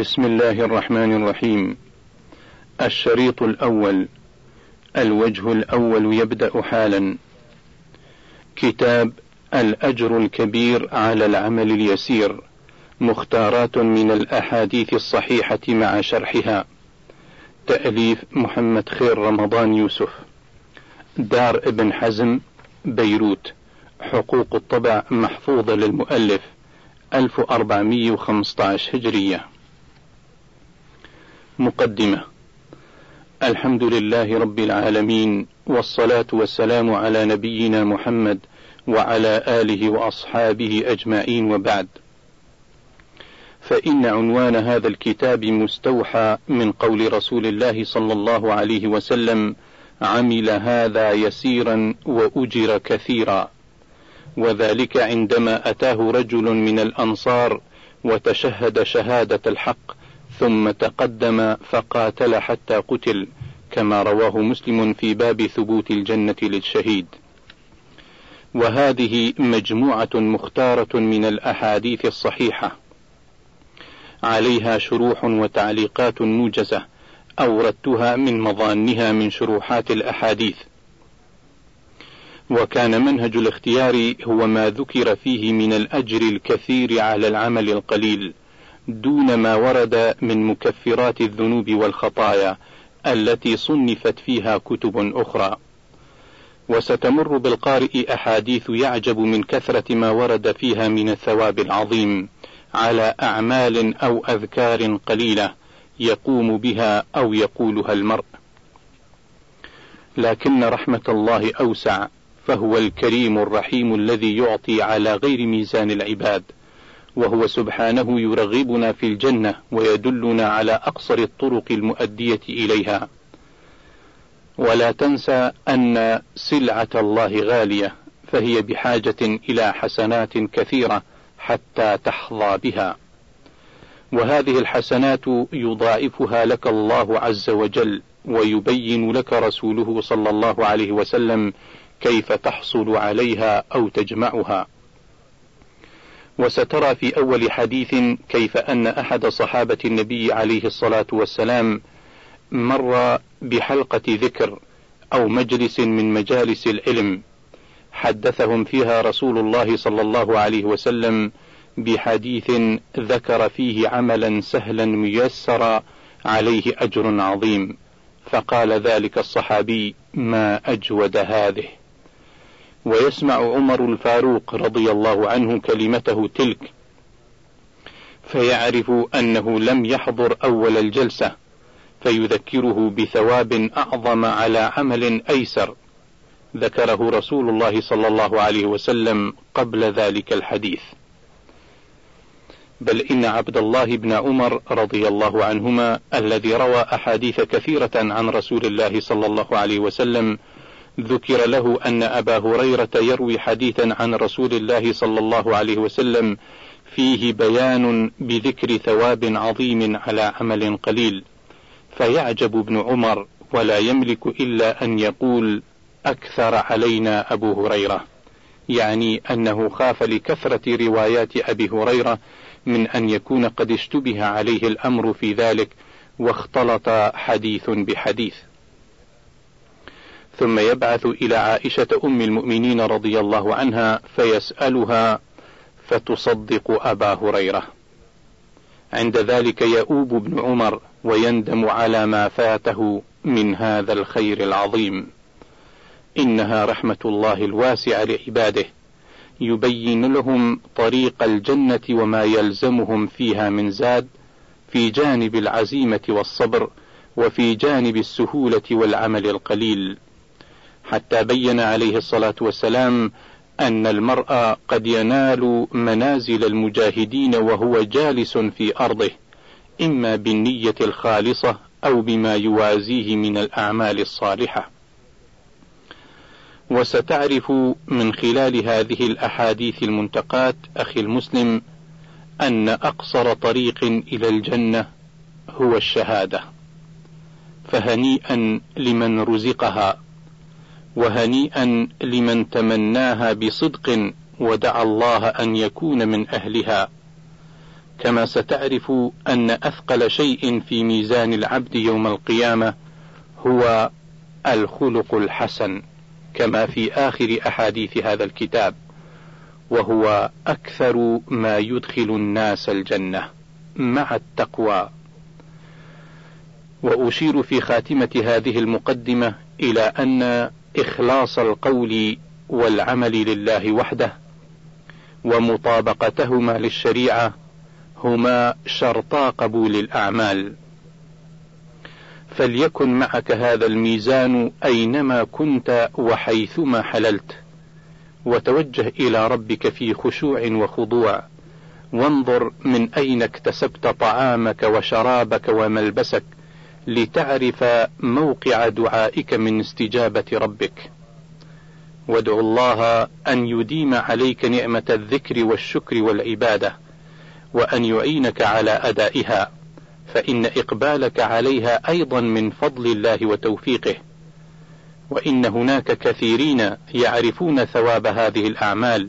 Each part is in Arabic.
بسم الله الرحمن الرحيم. الشريط الأول، الوجه الأول يبدأ حالا. كتاب الأجر الكبير على العمل اليسير، مختارات من الأحاديث الصحيحة مع شرحها، تأليف محمد خير رمضان يوسف، دار ابن حزم بيروت، حقوق الطبع محفوظة للمؤلف 1415 هجرية. مقدمة. الحمد لله رب العالمين، والصلاة والسلام على نبينا محمد وعلى آله وأصحابه أجمعين، وبعد، فإن عنوان هذا الكتاب مستوحى من قول رسول الله صلى الله عليه وسلم: عمل هذا يسيرا وأجر كثيرا، وذلك عندما أتاه رجل من الأنصار وتشهد شهادة الحق ثم تقدم فقاتل حتى قتل، كما رواه مسلم في باب ثبوت الجنة للشهيد. وهذه مجموعة مختارة من الأحاديث الصحيحة، عليها شروح وتعليقات موجزة أوردتها من مظانها من شروحات الأحاديث. وكان منهج الاختيار هو ما ذكر فيه من الأجر الكثير على العمل القليل، دون ما ورد من مكفرات الذنوب والخطايا التي صنفت فيها كتب أخرى. وستمر بالقارئ أحاديث يعجب من كثرة ما ورد فيها من الثواب العظيم على أعمال أو أذكار قليلة يقوم بها أو يقولها المرء، لكن رحمة الله أوسع، فهو الكريم الرحيم الذي يعطي على غير ميزان العباد، وهو سبحانه يرغبنا في الجنة ويدلنا على أقصر الطرق المؤدية إليها. ولا تنسى أن سلعة الله غالية، فهي بحاجة إلى حسنات كثيرة حتى تحظى بها، وهذه الحسنات يضاعفها لك الله عز وجل، ويبين لك رسوله صلى الله عليه وسلم كيف تحصل عليها أو تجمعها. وسترى في أول حديث كيف أن أحد صحابة النبي عليه الصلاة والسلام مر بحلقة ذكر أو مجلس من مجالس العلم، حدثهم فيها رسول الله صلى الله عليه وسلم بحديث ذكر فيه عملا سهلا ميسرا عليه أجر عظيم، فقال ذلك الصحابي: ما أجود هذه. ويسمع عمر الفاروق رضي الله عنه كلمته تلك، فيعرف أنه لم يحضر أول الجلسة، فيذكره بثواب أعظم على عمل أيسر ذكره رسول الله صلى الله عليه وسلم قبل ذلك الحديث. بل إن عبد الله بن عمر رضي الله عنهما الذي روى أحاديث كثيرة عن رسول الله صلى الله عليه وسلم، ذكر له أن أبا هريرة يروي حديثا عن رسول الله صلى الله عليه وسلم فيه بيان بذكر ثواب عظيم على عمل قليل، فيعجب ابن عمر ولا يملك إلا أن يقول: أكثر علينا أبو هريرة، يعني أنه خاف لكثرة روايات أبي هريرة من أن يكون قد اشتبه عليه الأمر في ذلك واختلط حديث بحديث. ثم يبعث إلى عائشة أم المؤمنين رضي الله عنها فيسألها فتصدق أبا هريرة. عند ذلك يؤوب ابن عمر ويندم على ما فاته من هذا الخير العظيم. إنها رحمة الله الواسعة لعباده، يبين لهم طريق الجنة وما يلزمهم فيها من زاد، في جانب العزيمة والصبر، وفي جانب السهولة والعمل القليل، حتى بين عليه الصلاة والسلام أن المرء قد ينال منازل المجاهدين وهو جالس في أرضه، إما بالنية الخالصة أو بما يوازيه من الأعمال الصالحة. وستعرف من خلال هذه الأحاديث المنتقات أخي المسلم أن أقصر طريق إلى الجنة هو الشهادة، فهنيئا لمن رزقها، وهنيئا لمن تمناها بصدق ودعا الله أن يكون من أهلها، كما ستعرف أن أثقل شيء في ميزان العبد يوم القيامة هو الخلق الحسن، كما في آخر أحاديث هذا الكتاب، وهو أكثر ما يدخل الناس الجنة مع التقوى. وأشير في خاتمة هذه المقدمة إلى أن إخلاص القول والعمل لله وحده ومطابقتهما للشريعة هما شرطا قبول الأعمال، فليكن معك هذا الميزان أينما كنت وحيثما حللت، وتوجه إلى ربك في خشوع وخضوع، وانظر من أين اكتسبت طعامك وشرابك وملبسك لتعرف موقع دعائك من استجابة ربك. وادعو الله أن يديم عليك نعمة الذكر والشكر والعبادة، وأن يعينك على أدائها، فإن إقبالك عليها أيضا من فضل الله وتوفيقه، وإن هناك كثيرين يعرفون ثواب هذه الأعمال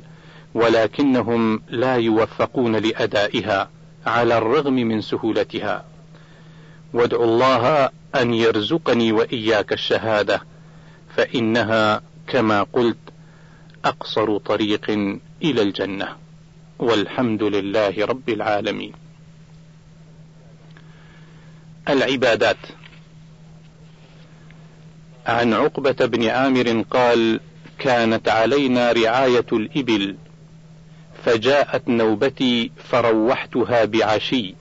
ولكنهم لا يوفقون لأدائها على الرغم من سهولتها. وادعو الله أن يرزقني وإياك الشهادة، فإنها كما قلت أقصر طريق إلى الجنة، والحمد لله رب العالمين. العبادات. عن عقبة بن عامر قال: كانت علينا رعاية الإبل، فجاءت نوبتي فروحتها بعشي،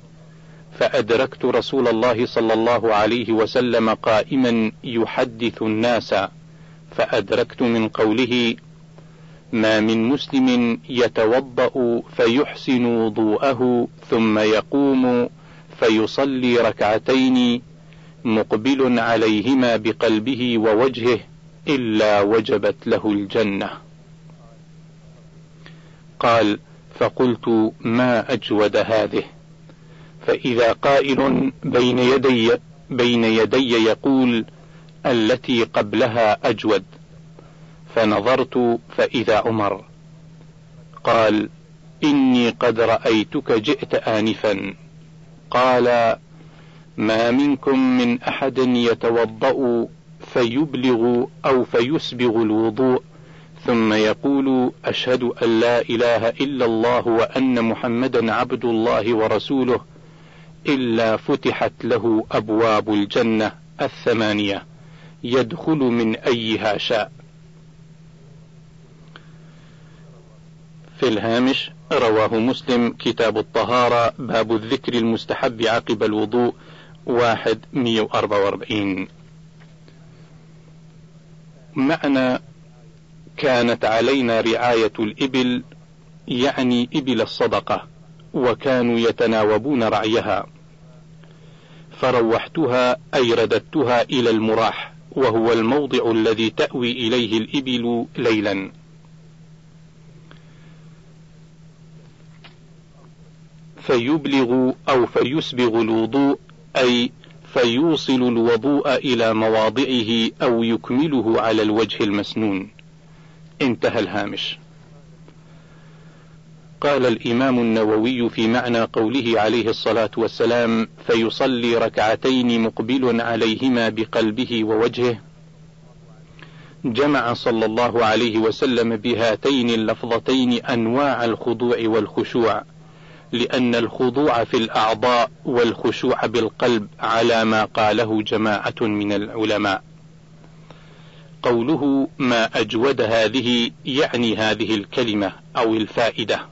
فأدركت رسول الله صلى الله عليه وسلم قائما يحدث الناس، فأدركت من قوله: ما من مسلم يتوضأ فيحسن وضوءه ثم يقوم فيصلي ركعتين مقبل عليهما بقلبه ووجهه إلا وجبت له الجنة. قال: فقلت: ما أجود هذه؟ فإذا قائل بين يدي يقول: التي قبلها أجود. فنظرت فإذا عمر. قال: إني قد رأيتك جئت آنفا. قال: ما منكم من أحد يتوضأ فيبلغ أو فيسبغ الوضوء ثم يقول: أشهد أن لا إله إلا الله وأن محمدا عبد الله ورسوله، إلا فتحت له أبواب الجنة 8 يدخل من أيها شاء. في الهامش: رواه مسلم، كتاب الطهارة، باب الذكر المستحب عقب الوضوء، 144. معنى كانت علينا رعاية الإبل يعني إبل الصدقة، وكانوا يتناوبون رعيها. فروحتها أي رددتها إلى المراح، وهو الموضع الذي تأوي إليه الإبل ليلا. فيبلغ أو فيسبغ الوضوء أي فيوصل الوضوء إلى مواضعه أو يكمله على الوجه المسنون. انتهى الهامش. قال الإمام النووي في معنى قوله عليه الصلاة والسلام: فيصلي ركعتين مقبل عليهما بقلبه ووجهه، جمع صلى الله عليه وسلم بهاتين اللفظتين أنواع الخضوع والخشوع، لأن الخضوع في الأعضاء والخشوع بالقلب، على ما قاله جماعة من العلماء. قوله: ما أجود هذه يعني هذه الكلمة أو الفائدة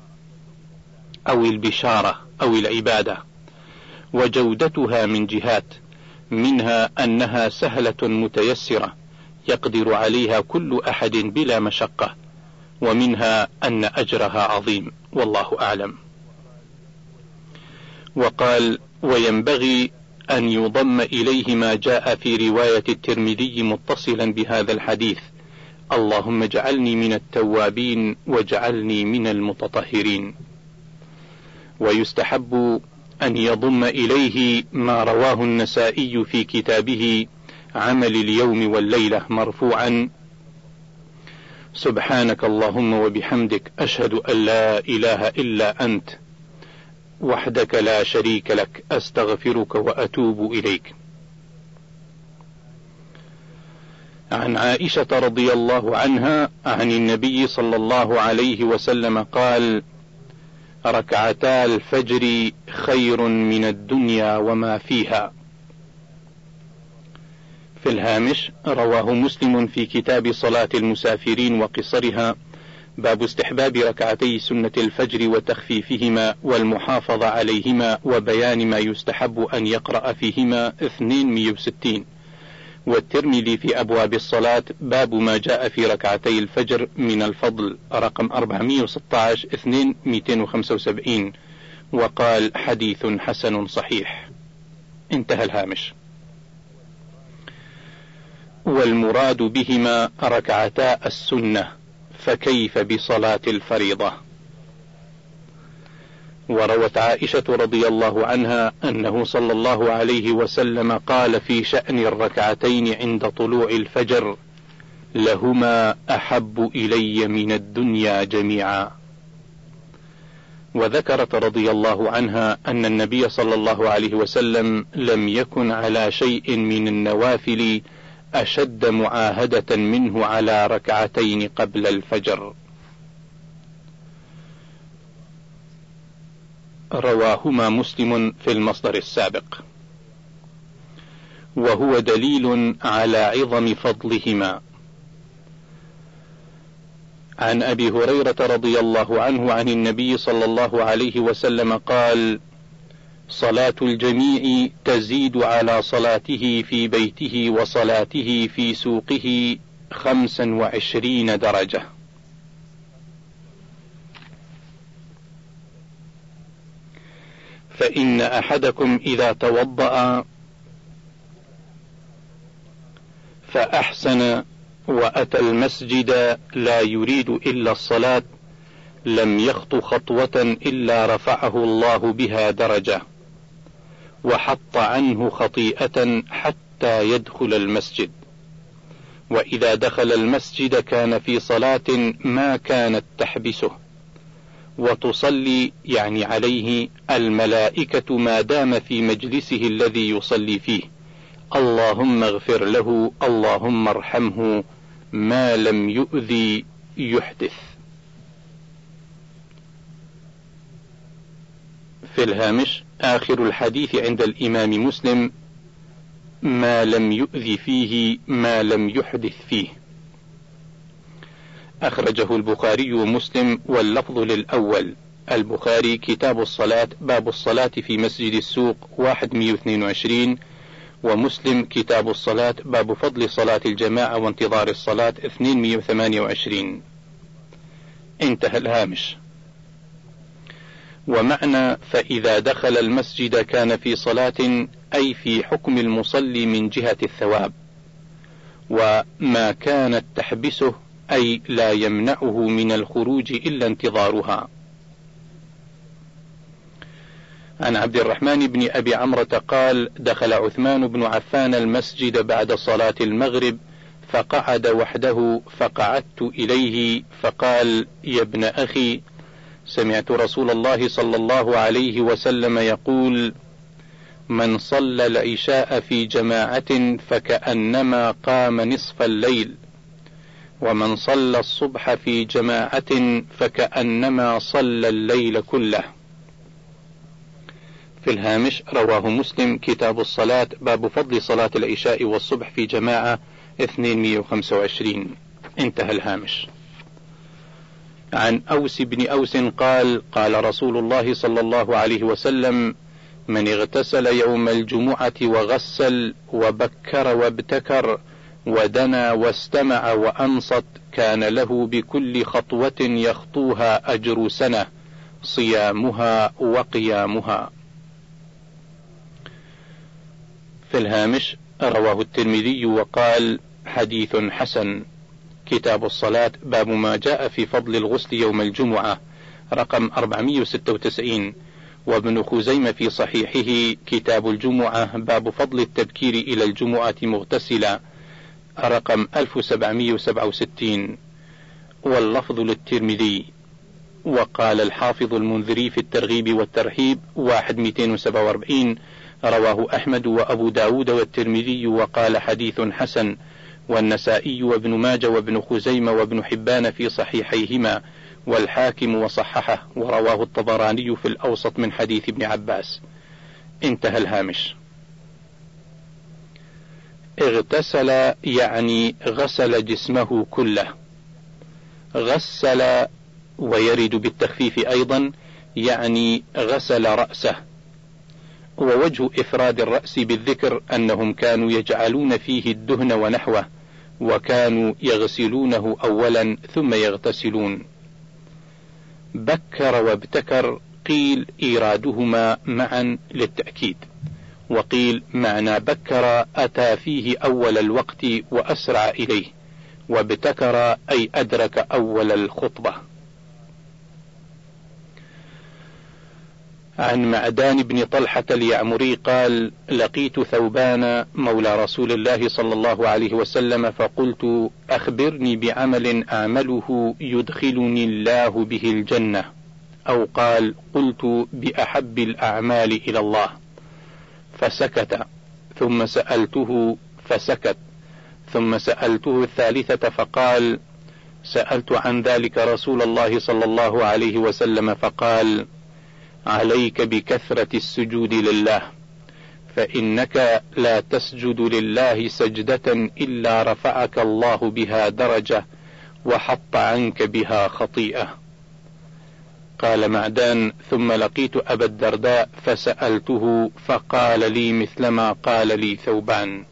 أو البشارة أو العبادة، وجودتها من جهات، منها أنها سهلة متيسرة يقدر عليها كل أحد بلا مشقة، ومنها أن أجرها عظيم، والله أعلم. وقال: وينبغي أن يضم إليه ما جاء في رواية الترمذي متصلا بهذا الحديث: اللهم اجعلني من التوابين واجعلني من المتطهرين. ويستحب أن يضم إليه ما رواه النسائي في كتابه عمل اليوم والليلة مرفوعا: سبحانك اللهم وبحمدك، أشهد أن لا إله إلا أنت، وحدك لا شريك لك، أستغفرك وأتوب إليك. عن عائشة رضي الله عنها عن النبي صلى الله عليه وسلم قال: ركعتا الفجر خير من الدنيا وما فيها. في الهامش: رواه مسلم في كتاب صلاة المسافرين وقصرها، باب استحباب ركعتي سنة الفجر وتخفيفهما والمحافظة عليهما وبيان ما يستحب أن يقرأ فيهما 260. والترمذي في أبواب الصلاة: باب ما جاء في ركعتي الفجر من الفضل، رقم 416 2275، وقال: حديث حسن صحيح. انتهى الهامش. والمراد بهما ركعتا السنة، فكيف بصلاة الفريضة؟ وروت عائشة رضي الله عنها أنه صلى الله عليه وسلم قال في شأن الركعتين عند طلوع الفجر: لهما أحب إلي من الدنيا جميعا. وذكرت رضي الله عنها أن النبي صلى الله عليه وسلم لم يكن على شيء من النوافل أشد معاهدة منه على ركعتين قبل الفجر. رواهما مسلم في المصدر السابق، وهو دليل على عظم فضلهما. عن أبي هريرة رضي الله عنه عن النبي صلى الله عليه وسلم قال: صلاة الجميع تزيد على صلاته في بيته وصلاته في سوقه 25 درجة. فإن أحدكم إذا توضأ فأحسن وأتى المسجد لا يريد إلا الصلاة لم يخطو خطوة إلا رفعه الله بها درجة، وحط عنه خطيئة حتى يدخل المسجد، وإذا دخل المسجد كان في صلاة ما كانت تحبسه، وتصلي يعني عليه الملائكة ما دام في مجلسه الذي يصلي فيه: اللهم اغفر له، اللهم ارحمه، ما لم يؤذي يحدث. في الهامش: آخر الحديث عند الإمام مسلم: ما لم يؤذي فيه، ما لم يحدث فيه. أخرجه البخاري ومسلم، واللفظ للأول. البخاري: كتاب الصلاة، باب الصلاة في مسجد السوق، 122. ومسلم: كتاب الصلاة، باب فضل صلاة الجماعة وانتظار الصلاة، 228. انتهى الهامش. ومعنى: فإذا دخل المسجد كان في صلاة، أي في حكم المصلي من جهة الثواب، وما كانت تحبسه أي لا يمنعه من الخروج إلا انتظارها. عن عبد الرحمن بن أبي عمرة قال: دخل عثمان بن عفان المسجد بعد صلاة المغرب فقعد وحده، فقعدت إليه فقال: يا ابن أخي، سمعت رسول الله صلى الله عليه وسلم يقول: من صلى العشاء في جماعة فكأنما قام نصف الليل، ومن صلى الصبح في جماعة فكأنما صلى الليل كله. في الهامش: رواه مسلم، كتاب الصلاة، باب فضل صلاة العشاء والصبح في جماعة، 225. انتهى الهامش. عن أوس بن أوس قال: قال رسول الله صلى الله عليه وسلم: من اغتسل يوم الجمعة وغسل وبكر وابتكر ودنا واستمع وأنصت كان له بكل خطوة يخطوها أجر سنة، صيامها وقيامها. في الهامش: رواه الترمذي وقال: حديث حسن. كتاب الصلاة، باب ما جاء في فضل الغسل يوم الجمعة، رقم 496. وابن خزيمة في صحيحه: كتاب الجمعة، باب فضل التبكير إلى الجمعة مغتسلا، رقم 1767. واللفظ للترمذي: وقال الحافظ المنذري في الترغيب والترهيب 1247 رواه أحمد وأبو داود والترمذي وقال حديث حسن، والنسائي وابن ماجة وابن خزيمة وابن حبان في صحيحيهما، والحاكم وصححه، ورواه الطبراني في الأوسط من حديث ابن عباس. انتهى الهامش. اغتسل يعني غسل جسمه كله. غسل ويرد بالتخفيف أيضا يعني غسل رأسه، ووجه إفراد الرأس بالذكر أنهم كانوا يجعلون فيه الدهن ونحوه، وكانوا يغسلونه أولا ثم يغتسلون. بكر وابتكر قيل إيرادهما معا للتأكيد، وقيل معنى بكر أتى فيه أول الوقت وأسرع إليه، وابتكر أي أدرك أول الخطبة. عن معدان بن طلحة اليعمري قال: لقيت ثوبان مولى رسول الله صلى الله عليه وسلم فقلت: أخبرني بعمل أعمله يدخلني الله به الجنة، أو قال قلت بأحب الأعمال إلى الله، فسكت، ثم سألته فسكت، ثم سألته الثالثة فقال: سألت عن ذلك رسول الله صلى الله عليه وسلم فقال: عليك بكثرة السجود لله، فإنك لا تسجد لله سجدة إلا رفعك الله بها درجة وحط عنك بها خطيئة. قال معدان: ثم لقيت أبا الدرداء فسألته فقال لي مثلما قال لي ثوبان.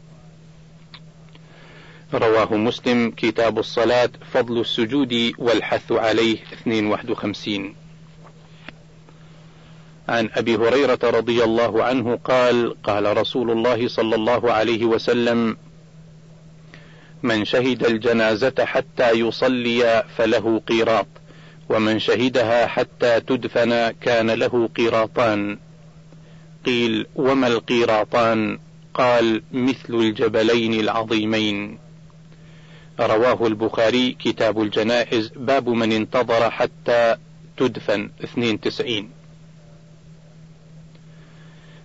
رواه مسلم، كتاب الصلاة، فضل السجود والحث عليه، 52. عن أبي هريرة رضي الله عنه قال: قال رسول الله صلى الله عليه وسلم: من شهد الجنازة حتى يصلي فله قيراط، ومن شهدها حتى تدفن كان له قيراطان. قيل: وما القيراطان؟ قال: مثل الجبلين العظيمين. رواه البخاري، كتاب الجنائز، باب من انتظر حتى تدفن، 92.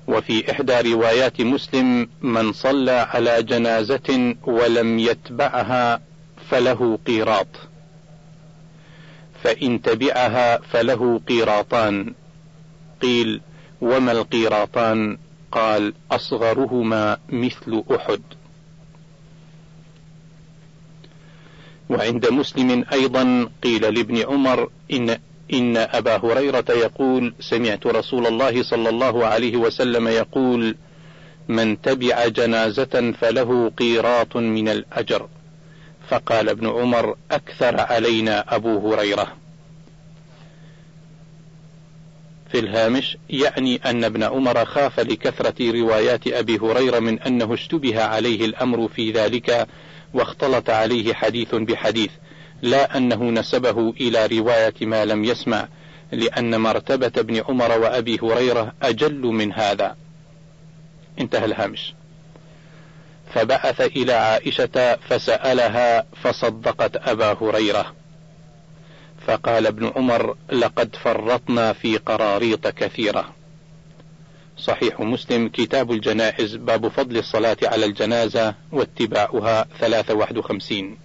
وفي إحدى روايات مسلم: من صلى على جنازة ولم يتبعها فله قيراط، فإن تبعها فله قيراطان. قيل: وما القيراطان؟ قال: أصغرهما مثل أحد. وعند مسلم أيضا قيل لابن عمر: إن أبا هريرة يقول: سمعت رسول الله صلى الله عليه وسلم يقول: من تبع جنازة فله قيراط من الأجر. فقال ابن عمر: أكثر علينا أبو هريرة. في الهامش: يعني أن ابن عمر خاف لكثرة روايات أبي هريرة من أنه اشتبه عليه الأمر في ذلك واختلط عليه حديث بحديث، لا أنه نسبه إلى رواية ما لم يسمع، لأن مرتبة ابن عمر وأبي هريرة أجل من هذا. انتهى الهامش. فبعث إلى عائشة فسألها فصدقت أبا هريرة، فقال ابن عمر: لقد فرطنا في قراريط كثيرة. صحيح مسلم، كتاب الجنائز، باب فضل الصلاة على الجنازة واتباعها، 53.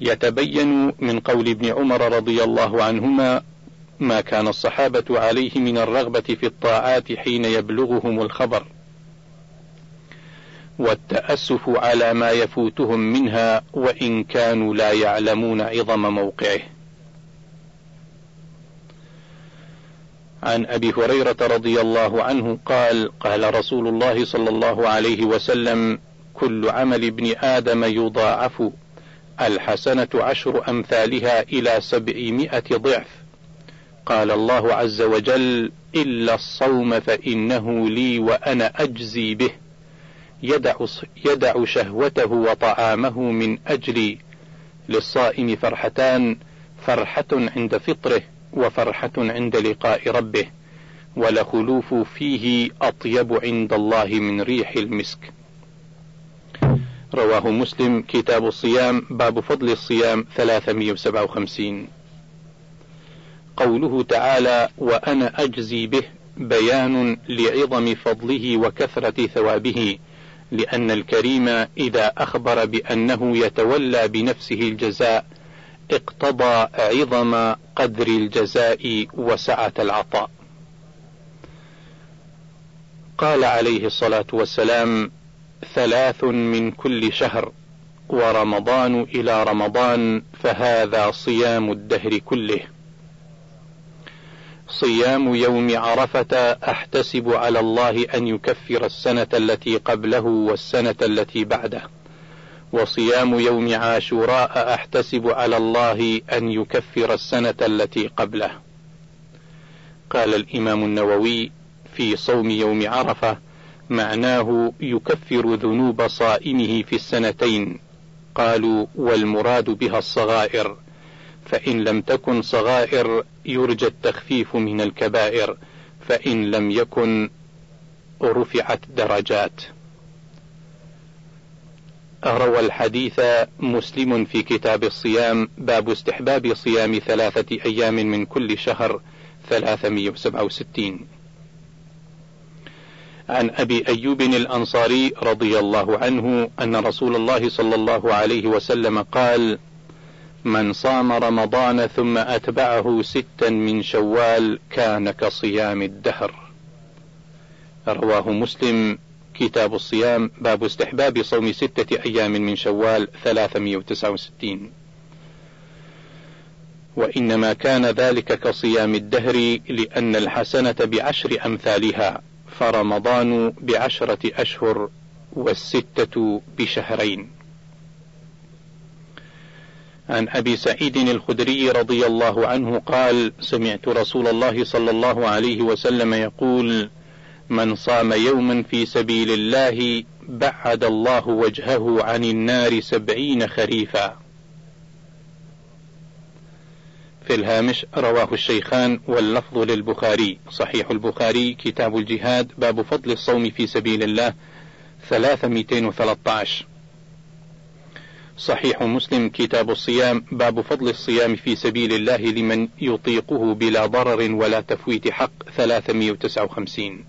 يتبين من قول ابن عمر رضي الله عنهما ما كان الصحابة عليه من الرغبة في الطاعات حين يبلغهم الخبر، والتأسف على ما يفوتهم منها، وإن كانوا لا يعلمون عظم موقعه. عن أبي هريرة رضي الله عنه قال: قال رسول الله صلى الله عليه وسلم: كل عمل ابن آدم يضاعف، الحسنة 10 أمثالها إلى 700 ضعف. قال الله عز وجل: إلا الصوم فإنه لي وأنا أجزي به، يدع شهوته وطعامه من أجلي، للصائم فرحتان: فرحة عند فطره، وفرحة عند لقاء ربه، ولخلوف فيه أطيب عند الله من ريح المسك. رواه مسلم، كتاب الصيام، باب فضل الصيام، 357. قوله تعالى وأنا أجزي به بيان لعظم فضله وكثرة ثوابه، لأن الكريم إذا أخبر بأنه يتولى بنفسه الجزاء اقتضى عظم قدر الجزاء وسعة العطاء. قال عليه الصلاة والسلام: 3 من كل شهر ورمضان إلى رمضان فهذا صيام الدهر كله. صيام يوم عرفة أحتسب على الله أن يكفر السنة التي قبله والسنة التي بعده، وصيام يوم عاشوراء أحتسب على الله أن يكفر السنة التي قبله. قال الإمام النووي في صوم يوم عرفة: معناه يكفر ذنوب صائمه في السنتين. قالوا: والمراد بها الصغائر، فإن لم تكن صغائر يرجى التخفيف من الكبائر، فإن لم يكن رفعت درجات. روى الحديث مسلم في كتاب الصيام باب استحباب صيام 3 أيام من كل شهر 367. عن أبي أيوب الأنصاري رضي الله عنه أن رسول الله صلى الله عليه وسلم قال: من صام رمضان ثم أتبعه 6 من شوال كان كصيام الدهر. رواه مسلم كتاب الصيام باب استحباب صوم 6 أيام من شوال 369. وإنما كان ذلك كصيام الدهر لأن الحسنة ب10 أمثالها، فرمضان ب10 أشهر وال6 بشهرين. عن أبي سعيد الخدري رضي الله عنه قال: سمعت رسول الله صلى الله عليه وسلم يقول: من صام يوما في سبيل الله بعد الله وجهه عن النار 70 خريفا. في الهامش: رواه الشيخان واللفظ للبخاري. صحيح البخاري كتاب الجهاد باب فضل الصوم في سبيل الله 313. صحيح مسلم كتاب الصيام باب فضل الصيام في سبيل الله لمن يطيقه بلا ضرر ولا تفويت حق 359.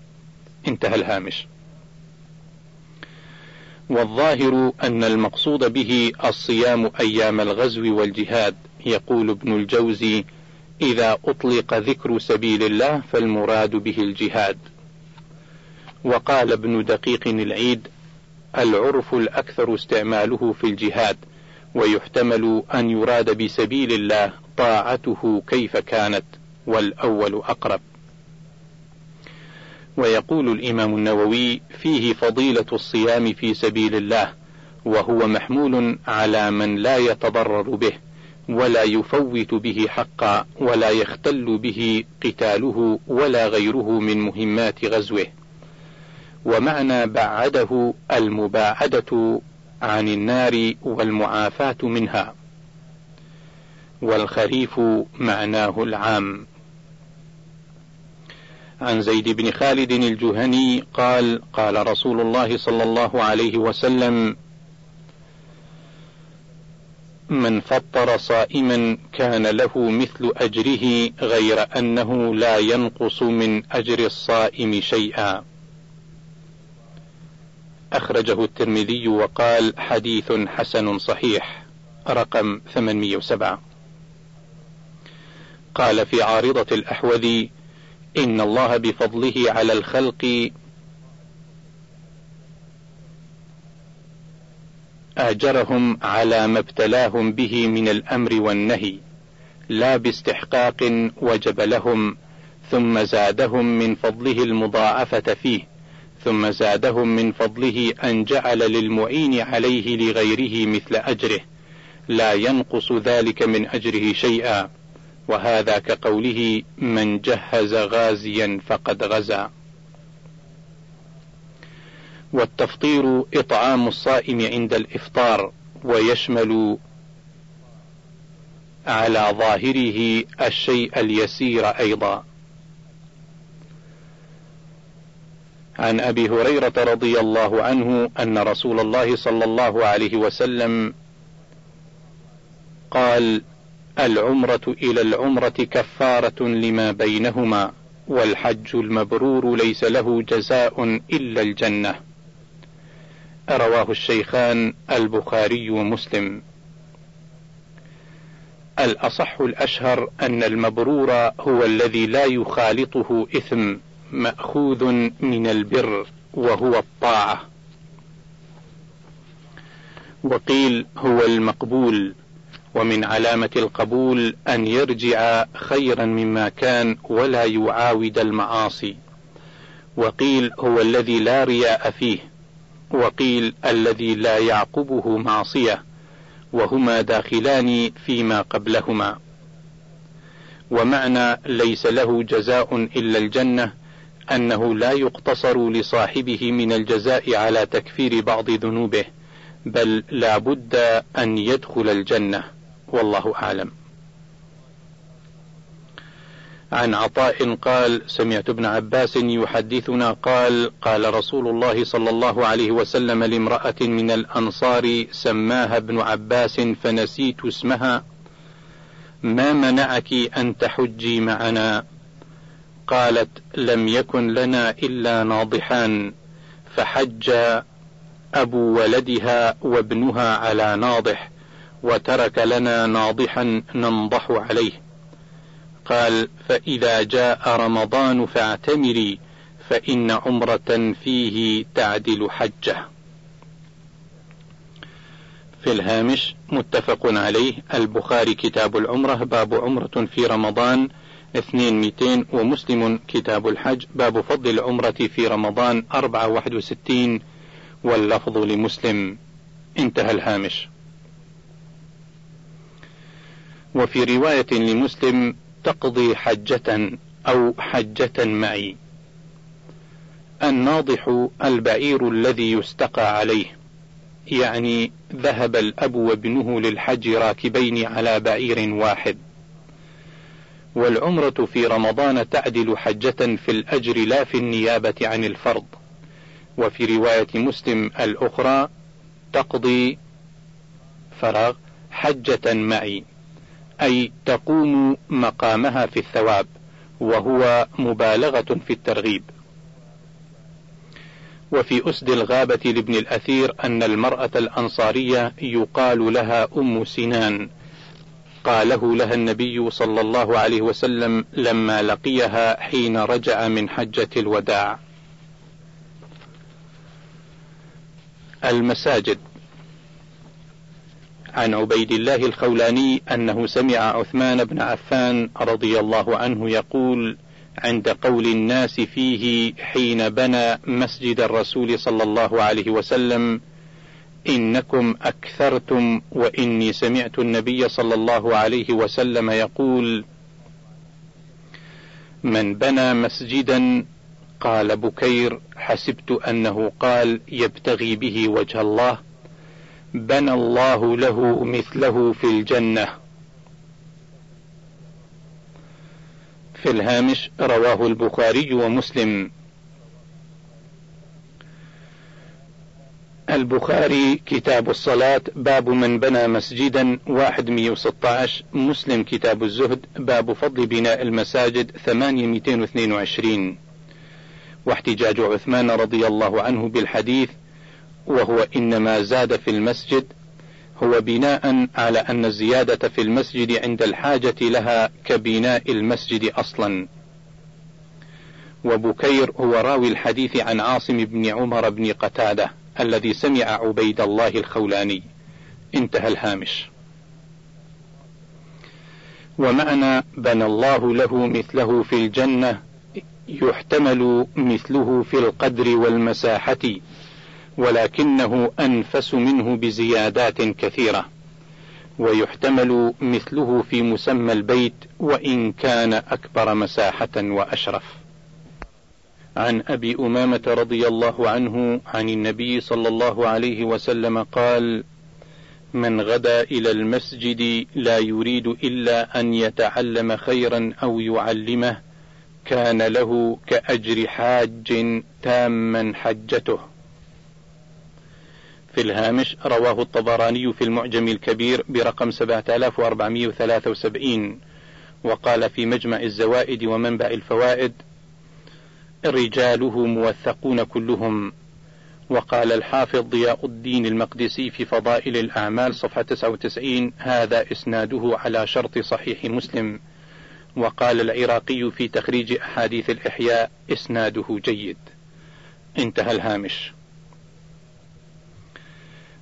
انتهى الهامش. والظاهر أن المقصود به الصيام أيام الغزو والجهاد. يقول ابن الجوزي: إذا أطلق ذكر سبيل الله فالمراد به الجهاد. وقال ابن دقيق العيد: العرف الأكثر استعماله في الجهاد، ويحتمل أن يراد بسبيل الله طاعته كيف كانت، والأول أقرب. ويقول الإمام النووي: فيه فضيلة الصيام في سبيل الله، وهو محمول على من لا يتضرر به ولا يفوت به حقا ولا يختل به قتاله ولا غيره من مهمات غزوه. ومعنى بعده المباعدة عن النار والمعافاة منها، والخريف معناه العام. عن زيد بن خالد الجهني قال: قال رسول الله صلى الله عليه وسلم: من فطر صائما كان له مثل أجره غير أنه لا ينقص من أجر الصائم شيئا. أخرجه الترمذي وقال: حديث حسن صحيح. رقم 807. قال في عارضة الأحوذي: إن الله بفضله على الخلق أجرهم على ما ابتلاهم به من الأمر والنهي، لا باستحقاق وجب لهم، ثم زادهم من فضله المضاعفة فيه، ثم زادهم من فضله أن جعل للمعين عليه لغيره مثل أجره، لا ينقص ذلك من أجره شيئا، وهذا كقوله: من جهز غازيا فقد غزا. والتفطير إطعام الصائم عند الإفطار، ويشمل على ظاهره الشيء اليسير أيضا. عن أبي هريرة رضي الله عنه أن رسول الله صلى الله عليه وسلم قال: العمرة إلى العمرة كفارة لما بينهما، والحج المبرور ليس له جزاء إلا الجنة. رواه الشيخان البخاري ومسلم. الأصح الأشهر أن المبرور هو الذي لا يخالطه إثم، مأخوذ من البر وهو الطاعة، وقيل هو المقبول. ومن علامة القبول أن يرجع خيرا مما كان ولا يعاود المعاصي، وقيل هو الذي لا رياء فيه، وقيل الذي لا يعقبه معصية، وهما داخلان فيما قبلهما. ومعنى ليس له جزاء إلا الجنة أنه لا يقتصر لصاحبه من الجزاء على تكفير بعض ذنوبه، بل لا بد أن يدخل الجنة، والله أعلم. عن عطاء قال: سمعت ابن عباس يحدثنا قال: قال رسول الله صلى الله عليه وسلم لامرأة من الأنصار سماها ابن عباس فنسيت اسمها: ما منعك أن تحجي معنا؟ قالت: لم يكن لنا إلا ناضحان، فحج أبو ولدها وابنها على ناضح، وترك لنا ناضحا ننضح عليه. قال: فإذا جاء رمضان فاعتمري، فإن عمرة فيه تعدل حجة. في الهامش متفق عليه. البخاري كتاب العمرة باب عمرة في رمضان 2200، ومسلم كتاب الحج باب فضل العمرة في رمضان 461، واللفظ لمسلم. انتهى الهامش. وفي رواية لمسلم: تقضي حجة أو حجة معي. الناضح البعير الذي يستقى عليه، يعني ذهب الأب وابنه للحج راكبين على بعير واحد. والعمرة في رمضان تعدل حجة في الأجر لا في النيابة عن الفرض. وفي رواية مسلم الأخرى: تقضي فراغ حجة معي، أي تقوم مقامها في الثواب، وهو مبالغة في الترغيب. وفي أسد الغابة لابن الأثير أن المرأة الأنصارية يقال لها أم سنان، قاله لها النبي صلى الله عليه وسلم لما لقيها حين رجع من حجة الوداع. المساجد. عن عبيد الله الخولاني أنه سمع عثمان بن عفان رضي الله عنه يقول عند قول الناس فيه حين بنى مسجد الرسول صلى الله عليه وسلم: إنكم أكثرتم، وإني سمعت النبي صلى الله عليه وسلم يقول: من بنى مسجدا، قال بكير: حسبت أنه قال يبتغي به وجه الله، بنى الله له مثله في الجنة. في الهامش رواه البخاري ومسلم. البخاري كتاب الصلاة باب من بنى مسجدا 116، مسلم كتاب الزهد باب فضل بناء المساجد 822. واحتجاج عثمان رضي الله عنه بالحديث وهو إنما زاد في المسجد هو بناء على أن الزيادة في المسجد عند الحاجة لها كبناء المسجد أصلا. وبكير هو راوي الحديث عن عاصم بن عمر بن قتادة الذي سمع عبيد الله الخولاني. انتهى الهامش. ومعنى بنى الله له مثله في الجنة يحتمل مثله في القدر والمساحة، ولكنه أنفس منه بزيادات كثيرة، ويحتمل مثله في مسمى البيت وإن كان أكبر مساحة وأشرف. عن أبي أمامة رضي الله عنه عن النبي صلى الله عليه وسلم قال: من غدا إلى المسجد لا يريد إلا أن يتعلم خيرا أو يعلمه كان له كأجر حاج تاما حجته. في الهامش رواه الطبراني في المعجم الكبير برقم 7473، وقال في مجمع الزوائد ومنبع الفوائد: رجاله موثقون كلهم. وقال الحافظ ضياء الدين المقدسي في فضائل الأعمال صفحة 99: هذا إسناده على شرط صحيح مسلم. وقال العراقي في تخريج أحاديث الإحياء: إسناده جيد. انتهى الهامش.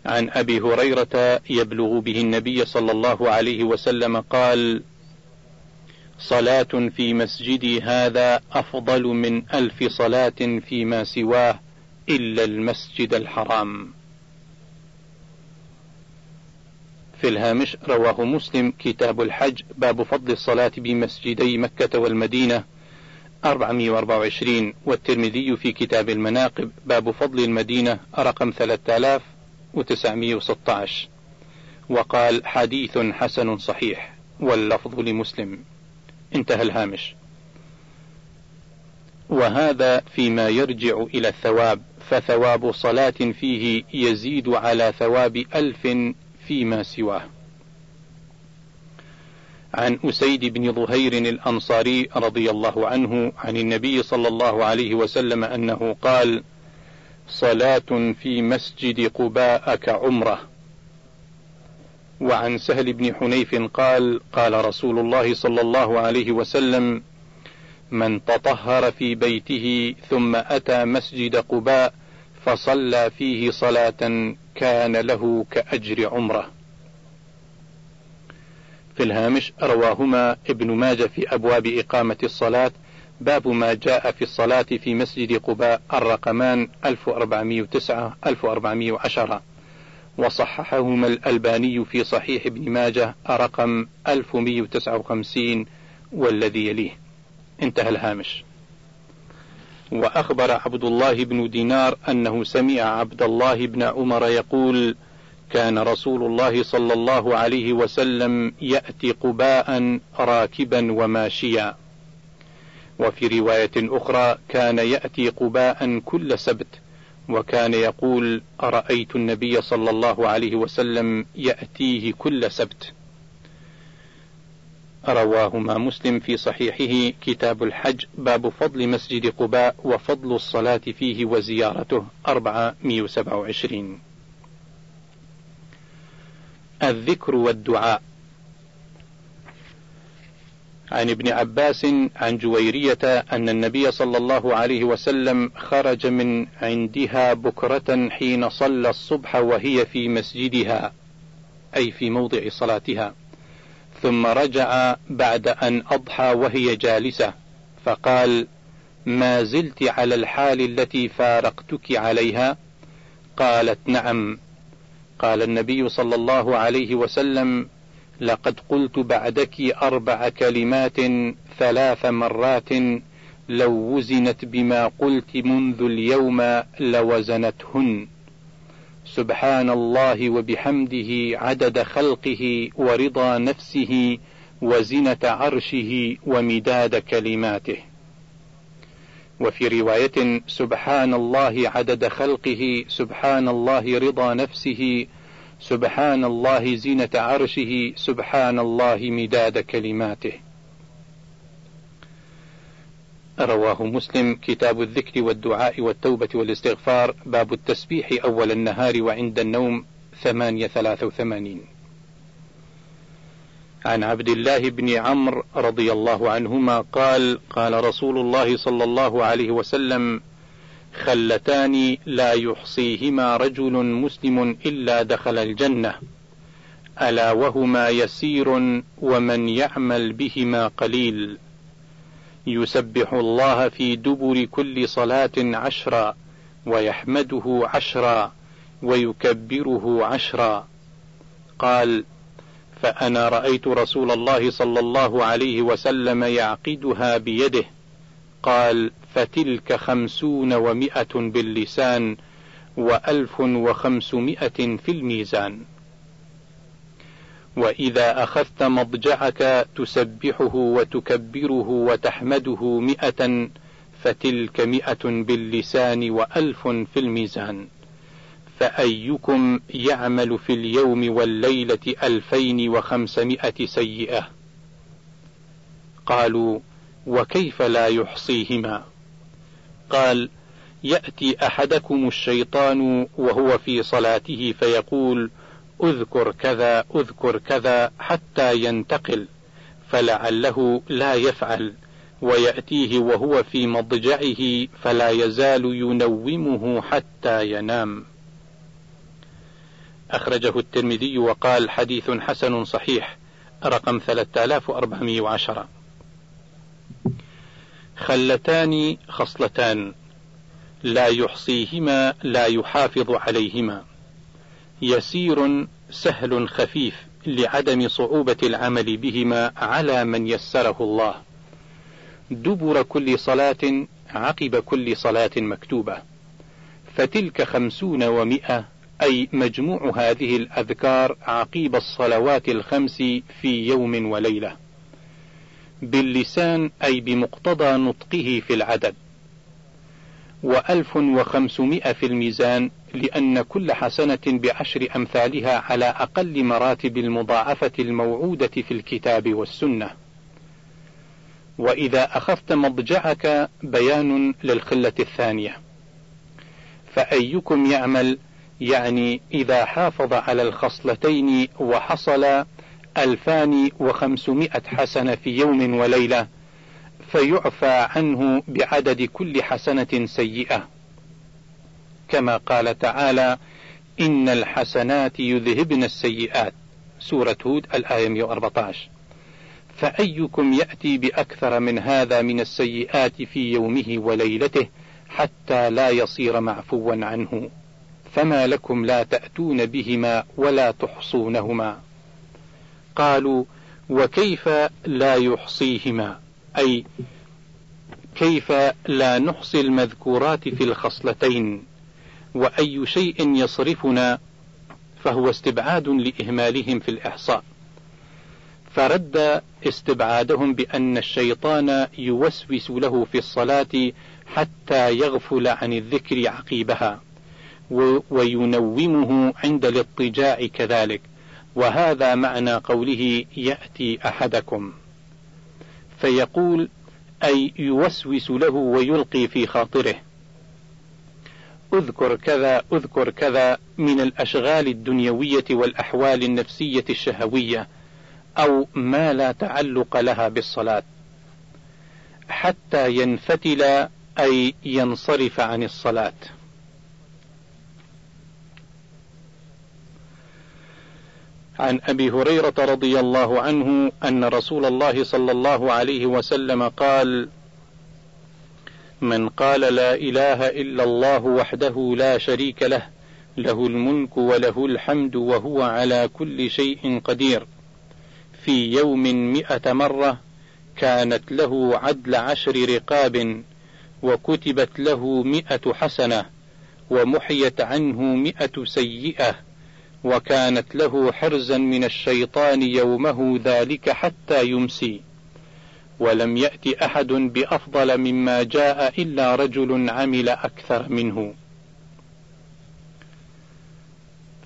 عن أبي هريرة يبلغ به النبي صلى الله عليه وسلم قال: صلاة في مسجدي هذا أفضل من 1000 صلاة فيما سواه إلا المسجد الحرام. في الهامش رواه مسلم كتاب الحج باب فضل الصلاة بمسجدي مكة والمدينة 424، والترمذي في كتاب المناقب باب فضل المدينة رقم 3916، وقال حديث حسن صحيح واللفظ لمسلم. انتهى الهامش. وهذا فيما يرجع إلى الثواب، فثواب صلاة فيه يزيد على ثواب 1000 فيما سواه. عن أسيد بن ضهير الانصاري رضي الله عنه عن النبي صلى الله عليه وسلم أنه قال: صلاة في مسجد قباء كعمرة. وعن سهل بن حنيف قال: قال رسول الله صلى الله عليه وسلم: من تطهر في بيته ثم أتى مسجد قباء فصلى فيه صلاة كان له كأجر عمره. في الهامش رواهما ابن ماجة في أبواب إقامة الصلاة باب ما جاء في الصلاة في مسجد قباء الرقمان 1409-1410، وصححهما الألباني في صحيح ابن ماجة رقم 1159 والذي يليه. انتهى الهامش. وأخبر عبد الله بن دينار أنه سمع عبد الله بن عمر يقول: كان رسول الله صلى الله عليه وسلم يأتي قباء راكبا وماشيا. وفي رواية أخرى: كان يأتي قباء كل سبت، وكان يقول: أرأيت النبي صلى الله عليه وسلم يأتيه كل سبت. رواهما مسلم في صحيحه كتاب الحج باب فضل مسجد قباء وفضل الصلاة فيه وزيارته 427. الذكر والدعاء. عن ابن عباس عن جويرية أن النبي صلى الله عليه وسلم خرج من عندها بكرة حين صلى الصبح وهي في مسجدها، أي في موضع صلاتها، ثم رجع بعد أن أضحى وهي جالسة، فقال: ما زلت على الحال التي فارقتك عليها؟ قالت: نعم. قال النبي صلى الله عليه وسلم: لقد قلت بعدك 4 كلمات 3 مرات لو وزنت بما قلت منذ اليوم لوزنتهن: سبحان الله وبحمده عدد خلقه ورضا نفسه وزنة عرشه ومداد كلماته. وفي رواية: سبحان الله عدد خلقه، سبحان الله رضا نفسه، سبحان الله زينة عرشه، سبحان الله مداد كلماته. رواه مسلم كتاب الذكر والدعاء والتوبة والاستغفار باب التسبيح أول النهار وعند النوم 883. عن عبد الله بن عمرو رضي الله عنهما قال: قال رسول الله صلى الله عليه وسلم: خلتان لا يحصيهما رجل مسلم إلا دخل الجنة، ألا وهما يسير ومن يعمل بهما قليل، يسبح الله في دبر كل صلاة 10، ويحمده 10، ويكبره 10. قال: فأنا رأيت رسول الله صلى الله عليه وسلم يعقدها بيده. قال: فتلك 50 و100 باللسان، و1500 في الميزان. وإذا أخذت مضجعك تسبحه وتكبره وتحمده 100، فتلك 100 باللسان و1000 في الميزان. فأيكم يعمل في اليوم والليلة 2500 سيئة؟ قالوا وكيف لا يحصيهما؟ قال يأتي أحدكم الشيطان وهو في صلاته فيقول اذكر كذا اذكر كذا حتى ينتقل، فلعله لا يفعل، ويأتيه وهو في مضجعه فلا يزال ينومه حتى ينام. أخرجه الترمذي وقال حديث حسن صحيح رقم 3410. خلتان خصلتان لا يحصيهما لا يحافظ عليهما: يسير سهل خفيف لعدم صعوبة العمل بهما على من يسره الله، دبر كل صلاة عقب كل صلاة مكتوبة، فتلك 50 و100 أي مجموع هذه الأذكار عقيب الصلوات 5 في يوم وليلة، باللسان أي بمقتضى نطقه في العدد، و1500 في الميزان، لأن كل حسنة ب10 أمثالها على أقل مراتب المضاعفة الموعودة في الكتاب والسنة. وإذا أخذت مضجعك بيان للخلة الثانية. فأيكم يعمل يعني إذا حافظ على الخصلتين وحصل 2500 حسنة في يوم وليلة فيعفى عنه بعدد كل حسنة سيئة، كما قال تعالى إن الحسنات يذهبن السيئات، سورة هود الآية 114. فأيكم يأتي بأكثر من هذا من السيئات في يومه وليلته حتى لا يصير معفوا عنه، فما لكم لا تأتون بهما ولا تحصونهما؟ قالوا وكيف لا يحصيهما أي كيف لا نحصي المذكورات في الخصلتين، وأي شيء يصرفنا فهو استبعاد لإهمالهم في الإحصاء. فرد استبعادهم بأن الشيطان يوسوس له في الصلاة حتى يغفل عن الذكر عقيبها وينومه عند الاضطجاع كذلك، وهذا معنى قوله يأتي أحدكم، فيقول أي يوسوس له ويلقي في خاطره اذكر كذا اذكر كذا من الأشغال الدنيوية والأحوال النفسية الشهوية أو ما لا تعلق لها بالصلاة، حتى ينفتل أي ينصرف عن الصلاة. عن أبي هريرة رضي الله عنه أن رسول الله صلى الله عليه وسلم قال: من قال لا إله إلا الله وحده لا شريك له، له الملك وله الحمد وهو على كل شيء قدير، في يوم 100 مرة كانت له عدل 10 رقاب، وكتبت له 100 حسنة، ومحيت عنه 100 سيئة، وكانت له حرزا من الشيطان يومه ذلك حتى يمسي، ولم يأت أحد بأفضل مما جاء إلا رجل عمل أكثر منه.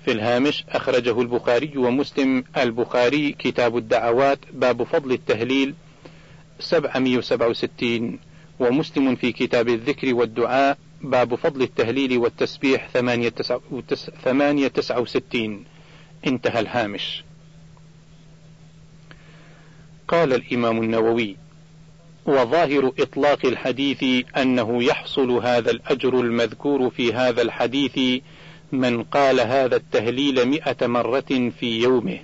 في الهامش أخرجه البخاري ومسلم. البخاري كتاب الدعوات باب فضل التهليل 767، ومسلم في كتاب الذكر والدعاء باب فضل التهليل والتسبيح 869. انتهى الهامش. قال الإمام النووي: وظاهر إطلاق الحديث أنه يحصل هذا الأجر المذكور في هذا الحديث من قال هذا التهليل 100 مرة في يومه،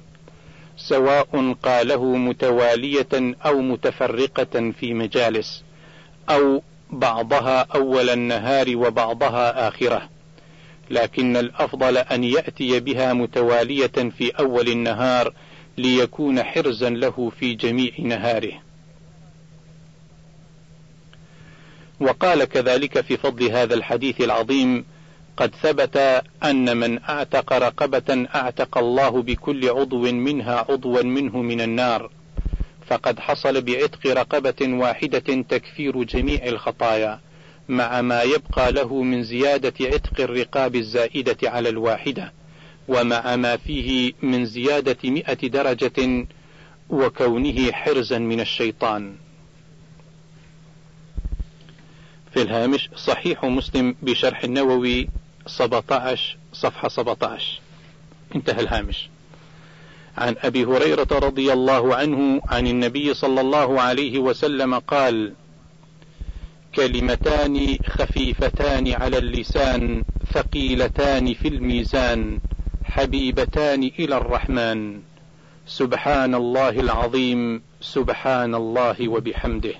سواء قاله متوالية أو متفرقة في مجالس، أو بعضها أول النهار وبعضها آخرة، لكن الأفضل أن يأتي بها متوالية في أول النهار ليكون حرزا له في جميع نهاره. وقال كذلك في فضل هذا الحديث العظيم: قد ثبت أن من أعتق رقبة أعتق الله بكل عضو منها عضوا منه من النار، فقد حصل بعتق رقبة واحدة تكفير جميع الخطايا، مع ما يبقى له من زيادة عتق الرقاب الزائدة على الواحدة، ومع ما فيه من زيادة 100 درجة وكونه حرزا من الشيطان. في الهامش صحيح مسلم بشرح النووي 17 صفحة 17 انتهى الهامش. عن أبي هريرة رضي الله عنه عن النبي صلى الله عليه وسلم قال: كلمتان خفيفتان على اللسان ثقيلتان في الميزان حبيبتان إلى الرحمن، سبحان الله العظيم، سبحان الله وبحمده.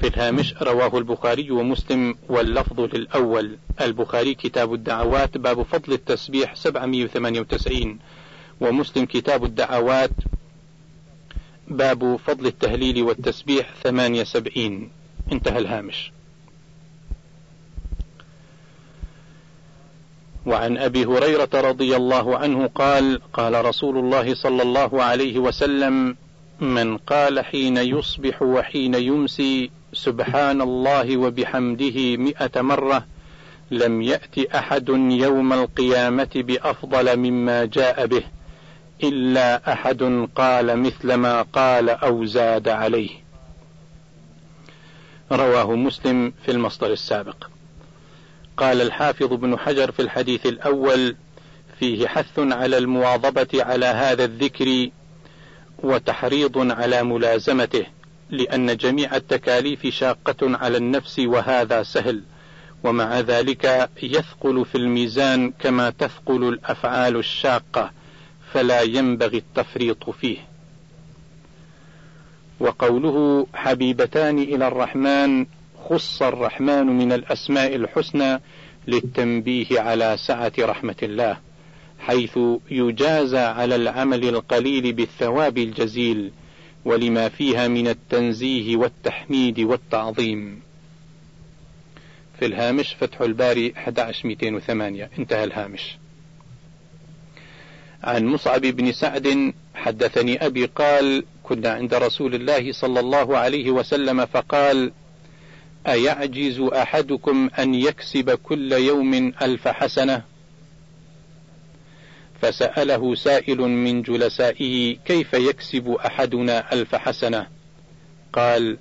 في الهامش رواه البخاري ومسلم واللفظ للأول. البخاري كتاب الدعوات باب فضل التسبيح 798، ومسلم كتاب الدعوات باب فضل التهليل والتسبيح 78. انتهى الهامش. وعن أبي هريرة رضي الله عنه قال: قال رسول الله صلى الله عليه وسلم: من قال حين يصبح وحين يمسي سبحان الله وبحمده 100 مرة لم يأت أحد يوم القيامة بأفضل مما جاء به إلا أحد قال مثل ما قال أو زاد عليه. رواه مسلم في المصدر السابق. قال الحافظ ابن حجر في الحديث الأول: فيه حث على المواظبة على هذا الذكر وتحريض على ملازمته، لأن جميع التكاليف شاقة على النفس وهذا سهل، ومع ذلك يثقل في الميزان كما تثقل الأفعال الشاقة، فلا ينبغي التفريط فيه. وقوله حبيبتان إلى الرحمن، خص الرحمن من الأسماء الحسنى للتنبيه على سعة رحمة الله، حيث يجازى على العمل القليل بالثواب الجزيل، ولما فيها من التنزيه والتحميد والتعظيم. في الهامش فتح الباري 11208 انتهى الهامش. عن مصعب بن سعد: حدثني أبي قال: كنا عند رسول الله صلى الله عليه وسلم فقال: أيعجز أحدكم أن يكسب كل يوم 1000 حسنة؟ فسأله سائل من جلسائه: كيف يكسب أحدنا 1000 حسنة؟ قال: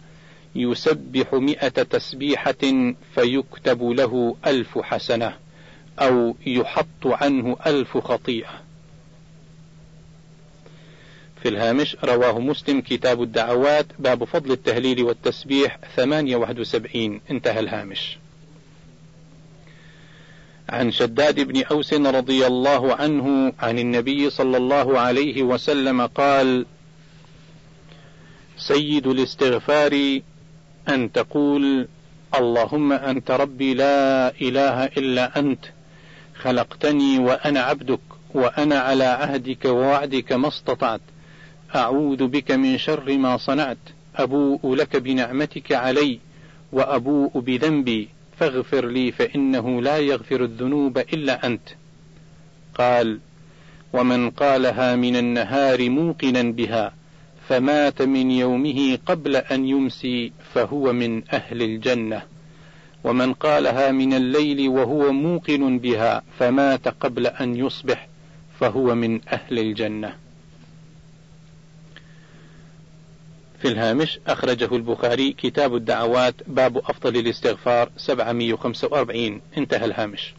يسبح 100 تسبيحة فيكتب له 1000 حسنة، أو يحط عنه 1000 خطيئة. في الهامش رواه مسلم كتاب الدعوات باب فضل التهليل والتسبيح 78. انتهى الهامش. عن شداد بن أوس رضي الله عنه عن النبي صلى الله عليه وسلم قال: سيد الاستغفار أن تقول: اللهم أنت ربي لا إله إلا أنت، خلقتني وأنا عبدك، وأنا على عهدك ووعدك ما استطعت، أعوذ بك من شر ما صنعت، أبوء لك بنعمتك علي وأبوء بذنبي، فاغفر لي فإنه لا يغفر الذنوب إلا أنت. قال: ومن قالها من النهار موقنا بها فمات من يومه قبل أن يمسي فهو من أهل الجنة، ومن قالها من الليل وهو موقن بها فمات قبل أن يصبح فهو من أهل الجنة. في الهامش أخرجه البخاري كتاب الدعوات باب أفضل الاستغفار 745. انتهى الهامش.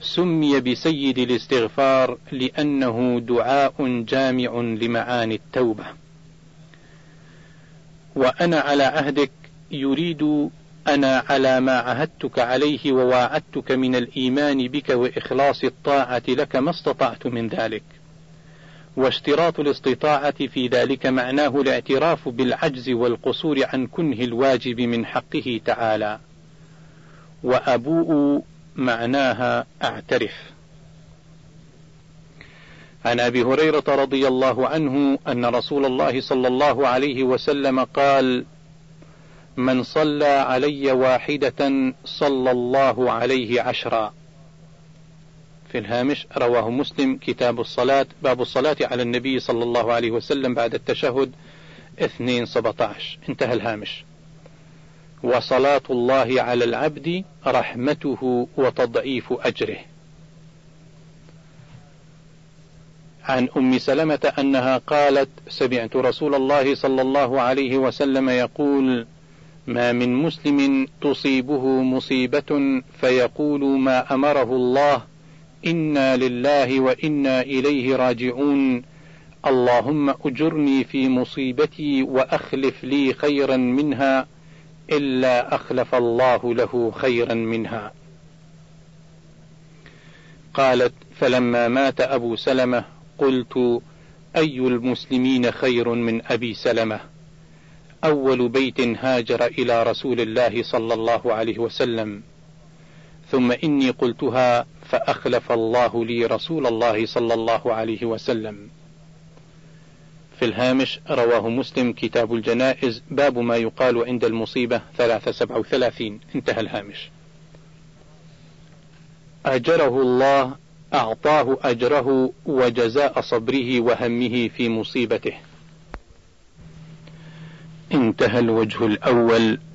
سمي بسيد الاستغفار لأنه دعاء جامع لمعاني التوبة. وأنا على عهدك يريد أنا على ما عهدتك عليه وواعدتك من الإيمان بك وإخلاص الطاعة لك ما استطعت من ذلك. واشتراط الاستطاعة في ذلك معناه الاعتراف بالعجز والقصور عن كنه الواجب من حقه تعالى. وأبوء معناها اعترف. عن أبي هريرة رضي الله عنه أن رسول الله صلى الله عليه وسلم قال: من صلى علي 1 صلى الله عليه 10. في الهامش رواه مسلم كتاب الصلاة باب الصلاة على النبي صلى الله عليه وسلم بعد التشهد 2:17. انتهى الهامش. وصلاة الله على العبد رحمته وتضعيف أجره. عن أم سلمة أنها قالت: سمعت رسول الله صلى الله عليه وسلم يقول: ما من مسلم تصيبه مصيبة فيقول ما أمره الله: إنا لله وإنا إليه راجعون، اللهم أجرني في مصيبتي وأخلف لي خيرا منها، إلا أخلف الله له خيرا منها. قالت: فلما مات أبو سلمة قلت: أي المسلمين خير من أبي سلمة؟ أول بيت هاجر إلى رسول الله صلى الله عليه وسلم. ثم إني قلتها فأخلف الله لي رسول الله صلى الله عليه وسلم. في الهامش: رواه مسلم، كتاب الجنائز، باب ما يقال عند المصيبة 337. انتهى الهامش. أجره الله، أعطاه أجره وجزاء صبره وهمه في مصيبته. انتهى الوجه الأول.